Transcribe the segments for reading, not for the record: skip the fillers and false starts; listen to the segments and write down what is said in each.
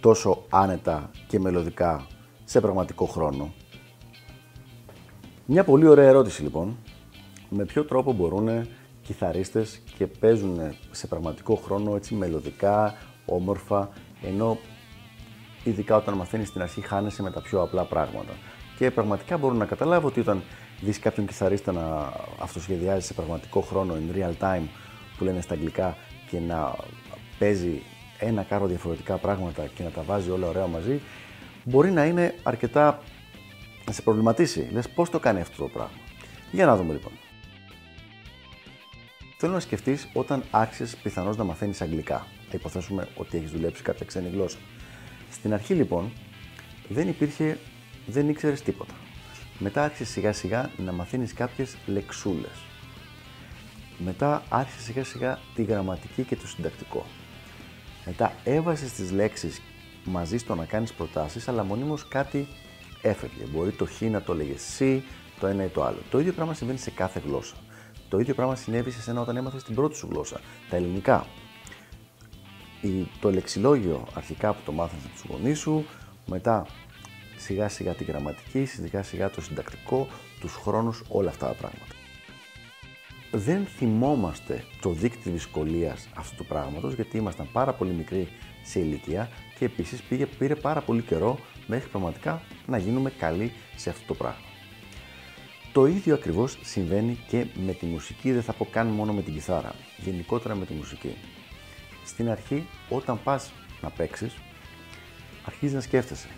τόσο άνετα και μελωδικά σε πραγματικό χρόνο? Μια πολύ ωραία ερώτηση λοιπόν. Με ποιο τρόπο μπορούν κιθαρίστες και παίζουν σε πραγματικό χρόνο έτσι μελωδικά, όμορφα, ενώ ειδικά όταν μαθαίνεις στην αρχή χάνεσαι με τα πιο απλά πράγματα. Και πραγματικά μπορώ να καταλάβω ότι όταν δεις κάποιον κιθαρίστα να αυτοσχεδιάζει σε πραγματικό χρόνο, in real time που λένε στα αγγλικά, και να παίζει ένα κάρο διαφορετικά πράγματα και να τα βάζει όλα ωραία μαζί, μπορεί να είναι αρκετά, να σε προβληματίσει. Λες πώς το κάνει αυτό το πράγμα. Για να δούμε λοιπόν. Θέλω να σκεφτείς όταν άρχισες πιθανώς να μαθαίνεις αγγλικά. Θα υποθέσουμε ότι έχεις δουλέψει κάποια ξένη γλώσσα. Στην αρχή λοιπόν δεν ήξερες τίποτα. Μετά άρχισες σιγά σιγά να μαθαίνεις κάποιες λεξούλες. Μετά άρχισες σιγά σιγά τη γραμματική και το συντακτικό. Μετά έβαζες τις λέξεις μαζί στο να κάνεις προτάσεις, αλλά μονίμως κάτι έφευγε. Μπορεί το χ να το λέγες σι, το ένα ή το άλλο. Το ίδιο πράγμα συμβαίνει σε κάθε γλώσσα. Το ίδιο πράγμα συνέβη σε σένα όταν έμαθες την πρώτη σου γλώσσα, τα ελληνικά. Το λεξιλόγιο αρχικά που το μάθαμε από τους γονείς σου, μετά σιγά σιγά τη γραμματική, σιγά σιγά το συντακτικό, τους χρόνους, όλα αυτά τα πράγματα. Δεν θυμόμαστε το δίκτυο δυσκολίας αυτού του πράγματος, γιατί ήμασταν πάρα πολύ μικροί σε ηλικία και επίσης πήρε πάρα πολύ καιρό μέχρι πραγματικά να γίνουμε καλοί σε αυτό το πράγμα. Το ίδιο ακριβώς συμβαίνει και με τη μουσική, δεν θα πω καν μόνο με την κιθάρα, γενικότερα με τη μουσική. Στην αρχή, όταν πας να παίξεις, αρχίζεις να σκέφτεσαι.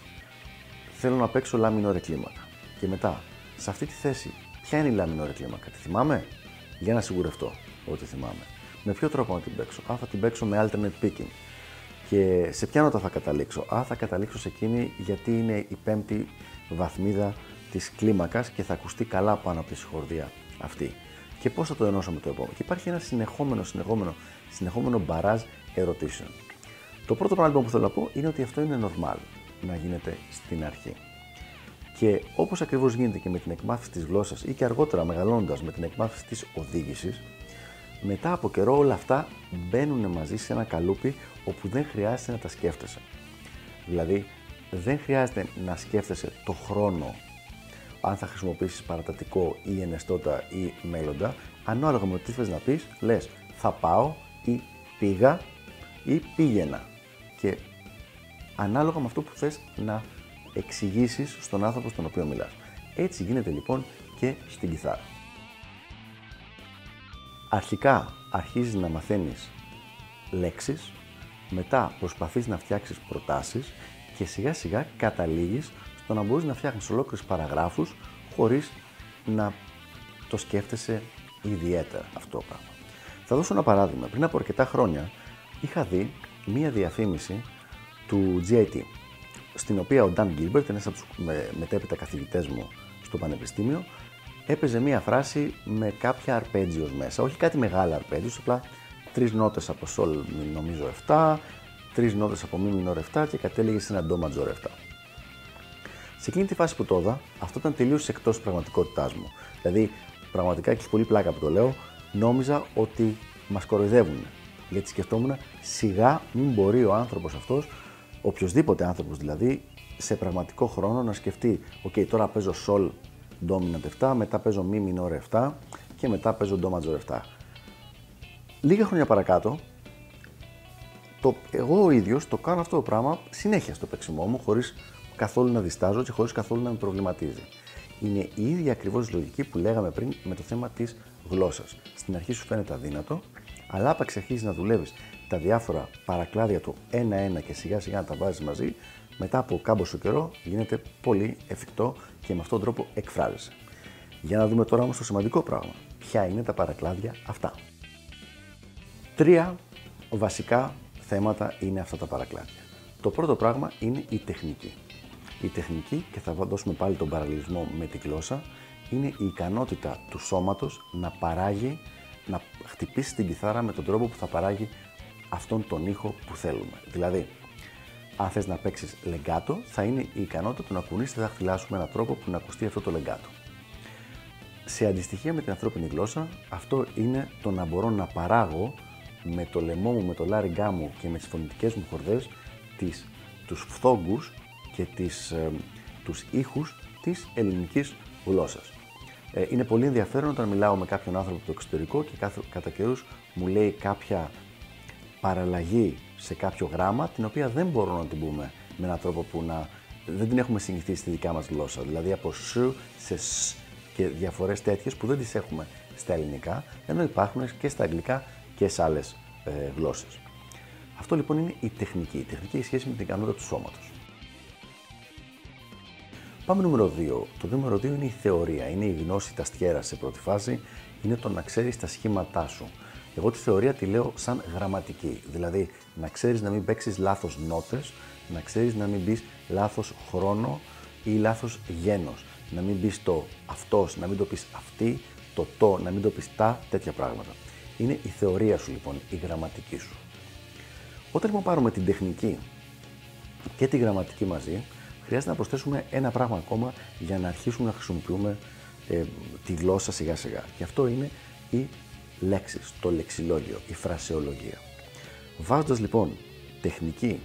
Θέλω να παίξω λα μινόρε κλίμακα. Και μετά, σε αυτή τη θέση, ποια είναι η λα μινόρε κλίμακα, τη θυμάμαι? Για να σιγουρευτώ ότι θυμάμαι. Με ποιο τρόπο να την παίξω? Α, θα την παίξω με alternate picking. Και σε ποια νότα θα καταλήξω? Α, θα καταλήξω σε εκείνη γιατί είναι η πέμπτη βαθμίδα της κλίμακας και θα ακουστεί καλά πάνω από τη συγχορδία αυτή. Και πώς θα το ενώσω με το επόμενο? Και υπάρχει ένα συνεχόμενο μπαράζ ερωτήσεων. Το πρώτο πράγμα που θέλω να πω είναι ότι αυτό είναι normal να γίνεται στην αρχή. Και όπως ακριβώς γίνεται και με την εκμάθηση της γλώσσας ή και αργότερα μεγαλώνοντας με την εκμάθηση της οδήγησης, μετά από καιρό όλα αυτά μπαίνουν μαζί σε ένα καλούπι όπου δεν χρειάζεται να τα σκέφτεσαι. Δηλαδή, δεν χρειάζεται να σκέφτεσαι το χρόνο αν θα χρησιμοποιήσεις παρατατικό ή ενεστώτα ή μέλλοντα, ανάλογα με τι θες να πεις, λες θα πάω ή πήγα ή πήγαινα. Και ανάλογα με αυτό που θες να εξηγήσεις στον άνθρωπο στον οποίο μιλάς. Έτσι γίνεται λοιπόν και στην κιθάρα. Αρχικά αρχίζεις να μαθαίνεις λέξεις, μετά προσπαθείς να φτιάξεις προτάσεις και σιγά σιγά καταλήγεις στο να μπορείς να φτιάχνεις ολόκληρες παραγράφους χωρίς να το σκέφτεσαι ιδιαίτερα αυτό το πράγμα. Θα δώσω ένα παράδειγμα. Πριν από αρκετά χρόνια είχα δει μία διαφήμιση του GIT, στην οποία ο Dan Gilmert, ένας από τους μετέπειτα καθηγητές μου στο Πανεπιστήμιο, έπαιζε μία φράση με κάποια αρπέτζιος μέσα. Όχι κάτι μεγάλα αρπέτζιος, απλά 3 νότες από Sol, νομίζω 7, 3 νότες από Mi minor 7 και κατέληγε σε ένα Do major 7. Σε εκείνη τη φάση που το είδα, αυτό ήταν τελείως εκτός της πραγματικότητάς μου. Δηλαδή, πραγματικά έχει πολύ πλάκα που το λέω, νόμιζα ότι μας κοροϊδεύουν. Γιατί σκεφτόμουν, σιγά μην μπορεί ο άνθρωπος αυτός, οποιοςδήποτε άνθρωπος δηλαδή, σε πραγματικό χρόνο να σκεφτεί «ΟΚ, τώρα παίζω Sol Dominant 7, μετά παίζω Mi Minor 7 και μετά παίζω Do Major 7». Λίγα χρόνια παρακάτω, εγώ ο ίδιος το κάνω αυτό το πράγμα συνέχεια στο παίξιμό μου, χωρίς καθόλου να διστάζω και χωρίς καθόλου να με προβληματίζει. Είναι η ίδια ακριβώς λογική που λέγαμε πριν με το θέμα της γλώσσας. Στην αρχή σου φαίνεται αδύνατο, αλλά άπαξ αρχίζεις να δουλεύεις τα διάφορα παρακλάδια του ένα-ένα και σιγά σιγά να τα βάζεις μαζί, μετά από κάμποσο καιρό γίνεται πολύ εφικτό και με αυτόν τον τρόπο εκφράζεσαι. Για να δούμε τώρα όμως το σημαντικό πράγμα. Ποια είναι τα παρακλάδια αυτά? 3 βασικά θέματα είναι αυτά τα παρακλάδια. Το πρώτο πράγμα είναι η τεχνική. Η τεχνική, και θα δώσουμε πάλι τον παραλληλισμό με τη γλώσσα, είναι η ικανότητα του σώματος να παράγει, να χτυπήσει την κιθάρα με τον τρόπο που θα παράγει αυτόν τον ήχο που θέλουμε. Δηλαδή, αν θες να παίξεις λεγκάτο, θα είναι η ικανότητα του να κουνήσεις τα δάχτυλά σου με έναν τρόπο που να ακουστεί αυτό το λεγκάτο. Σε αντιστοιχεία με την ανθρώπινη γλώσσα, αυτό είναι το να μπορώ να παράγω με το λαιμό μου, με το λάριγκά μου και με τις φωνητικές μου χορδές τους φθόγκους και τους ήχους της ελληνικής γλώσσας. Είναι πολύ ενδιαφέρον όταν μιλάω με κάποιον άνθρωπο από το εξωτερικό και κατά καιρούς μου λέει κάποια παραλλαγή σε κάποιο γράμμα, την οποία δεν μπορώ να την πούμε με έναν τρόπο που δεν την έχουμε συνηθίσει στη δικά μας γλώσσα. Δηλαδή από σ σε σ και διαφορές τέτοιες που δεν τις έχουμε στα ελληνικά, ενώ υπάρχουν και στα αγγλικά και σε άλλες γλώσσες. Αυτό λοιπόν είναι η τεχνική. Η τεχνική σχέση με την ικανότητα του σώματος. Πάμε νούμερο 2. Το νούμερο 2 είναι η θεωρία. Είναι η γνώση ταστιέρας σε πρώτη φάση. Είναι το να ξέρεις τα σχήματά σου. Εγώ τη θεωρία τη λέω σαν γραμματική. Δηλαδή να ξέρεις να μην παίξεις λάθος νότες, να ξέρεις να μην μπεις λάθος χρόνο ή λάθος γένος. Να μην μπεις το αυτός, να μην το πεις αυτή, το, να μην το πεις τα, τέτοια πράγματα. Είναι η θεωρία σου λοιπόν, η γραμματική σου. Όταν λοιπόν πάρουμε την τεχνική και τη γραμματική μαζί, χρειάζεται να προσθέσουμε ένα πράγμα ακόμα για να αρχίσουμε να χρησιμοποιούμε τη γλώσσα σιγά σιγά. Και αυτό είναι οι λέξεις, το λεξιλόγιο, η φρασεολογία. Βάζοντας λοιπόν τεχνική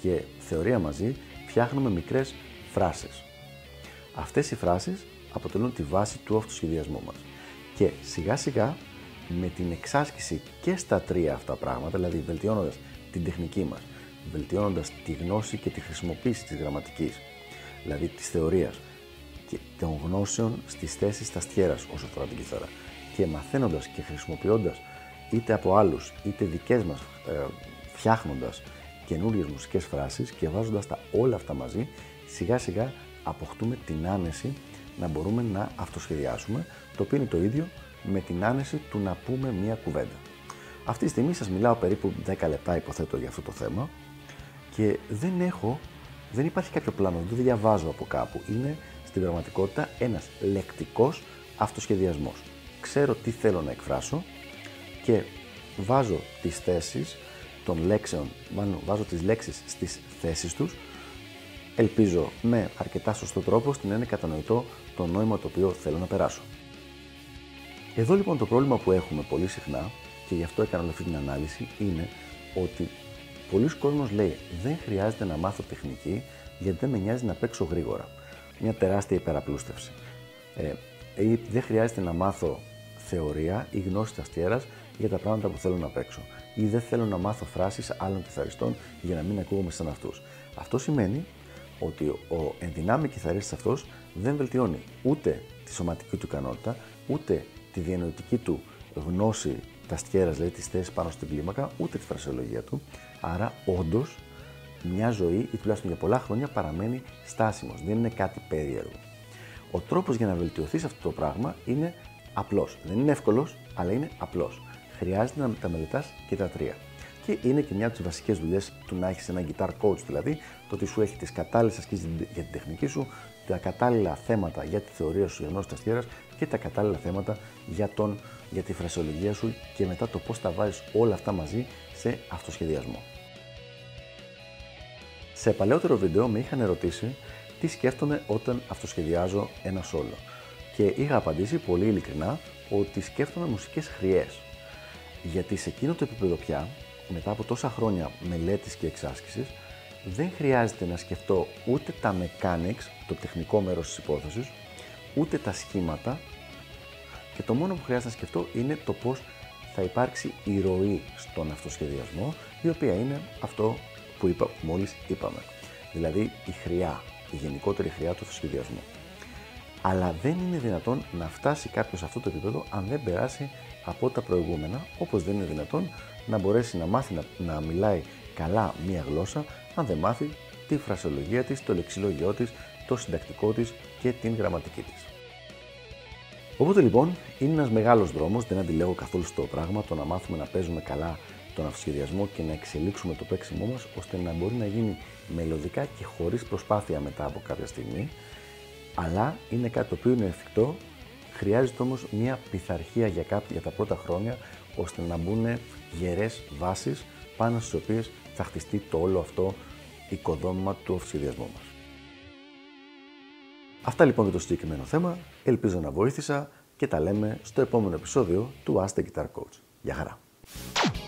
και θεωρία μαζί, φτιάχνουμε μικρές φράσεις. Αυτές οι φράσεις αποτελούν τη βάση του αυτοσχεδιασμού μας. Και σιγά σιγά με την εξάσκηση και στα τρία αυτά πράγματα, δηλαδή βελτιώνοντας την τεχνική μας, βελτιώνοντας τη γνώση και τη χρησιμοποίηση της γραμματικής, δηλαδή της θεωρίας και των γνώσεων στις θέσεις ταστιέρας όσο αφορά την κιθάρα, και μαθαίνοντας και χρησιμοποιώντας είτε από άλλους είτε δικές μας, φτιάχνοντας καινούριες μουσικές φράσεις και βάζοντας τα όλα αυτά μαζί, σιγά σιγά αποκτούμε την άνεση να μπορούμε να αυτοσχεδιάσουμε, το οποίο είναι το ίδιο με την άνεση του να πούμε μία κουβέντα. Αυτή τη στιγμή σας μιλάω περίπου 10 λεπτά, υποθέτω, για αυτό το θέμα και δεν υπάρχει κάποιο πλάνο, δεν διαβάζω από κάπου. Είναι στην πραγματικότητα ένας λεκτικός αυτοσχεδιασμός. Ξέρω τι θέλω να εκφράσω και βάζω τις θέσεις των λέξεων, βάζω τις λέξεις στις θέσεις τους, ελπίζω με αρκετά σωστό τρόπο ώστε να είναι κατανοητό το νόημα το οποίο θέλω να περάσω. Εδώ λοιπόν το πρόβλημα που έχουμε πολύ συχνά, και γι' αυτό έκανα όλη αυτή την ανάλυση, είναι ότι πολλοί κόσμος λέει δεν χρειάζεται να μάθω τεχνική γιατί δεν με νοιάζει να παίξω γρήγορα. Μια τεράστια υπεραπλούστευση. Ή δεν χρειάζεται να μάθω θεωρία ή γνώση ταστιέρας για τα πράγματα που θέλω να παίξω. Ή δεν θέλω να μάθω φράσεις άλλων κιθαριστών για να μην ακούγομαι σαν αυτούς. Αυτό σημαίνει ότι ο ενδυνάμει κιθαρίστης αυτός δεν βελτιώνει ούτε τη σωματική του ικανότητα, ούτε τη διανοητική του γνώση ταστιέρας, δηλαδή τις θέσεις πάνω στην κλίμακα, ούτε τη φρασεολογία του. Άρα, όντως, μια ζωή ή τουλάχιστον για πολλά χρόνια παραμένει στάσιμος. Δεν είναι κάτι περίεργο. Ο τρόπος για να βελτιωθείς αυτό το πράγμα είναι απλός. Δεν είναι εύκολος, αλλά είναι απλός. Χρειάζεται να τα μελετάς και τα τρία. Και είναι και μια από τις βασικές δουλειές του να έχεις έναν guitar coach, δηλαδή το ότι σου έχει τις κατάλληλες ασκήσεις για την τεχνική σου, τα κατάλληλα θέματα για τη θεωρία σου, γνώση ταστιέρας και τα κατάλληλα θέματα για τη φρασεολογία σου και μετά το πώς τα βάζεις όλα αυτά μαζί σε αυτοσχεδιασμό. Σε παλαιότερο βίντεο με είχαν ερωτήσει τι σκέφτομαι όταν αυτοσχεδιάζω ένα σόλο και είχα απαντήσει πολύ ειλικρινά ότι σκέφτομαι μουσικές χρειές, γιατί σε εκείνο το επίπεδο πια, μετά από τόσα χρόνια μελέτης και εξάσκησης, δεν χρειάζεται να σκεφτώ ούτε τα mechanics, το τεχνικό μέρος της υπόθεσης, ούτε τα σχήματα, και το μόνο που χρειάζεται να σκεφτώ είναι το πώς θα υπάρξει η ροή στον αυτοσχεδιασμό, η οποία είναι αυτό που μόλις είπαμε, δηλαδή η χρειά, η γενικότερη χρειά του αυτοσχεδιασμού. Αλλά δεν είναι δυνατόν να φτάσει κάποιος σε αυτό το επίπεδο αν δεν περάσει από τα προηγούμενα, όπως δεν είναι δυνατόν να μπορέσει να μάθει να μιλάει καλά μία γλώσσα αν δεν μάθει τη φρασεολογία της, το λεξιλόγιό της, το συντακτικό της και την γραμματική της. Οπότε λοιπόν είναι ένας μεγάλος δρόμος, δεν αντιλέγω καθόλου στο πράγμα το να μάθουμε να παίζουμε καλά τον αυτοσχεδιασμό και να εξελίξουμε το παίξιμό μας, ώστε να μπορεί να γίνει μελωδικά και χωρίς προσπάθεια μετά από κάποια στιγμή. Αλλά είναι κάτι το οποίο είναι εφικτό, χρειάζεται όμως μια πειθαρχία για τα πρώτα χρόνια, ώστε να μπουν γερές βάσεις πάνω στις οποίες θα χτιστεί το όλο αυτό οικοδόμημα του αυτοσχεδιασμού μας. Αυτά λοιπόν για το συγκεκριμένο θέμα. Ελπίζω να βοήθησα και τα λέμε στο επόμενο επεισόδιο του Ask the Guitar Coach. Γεια χαρά!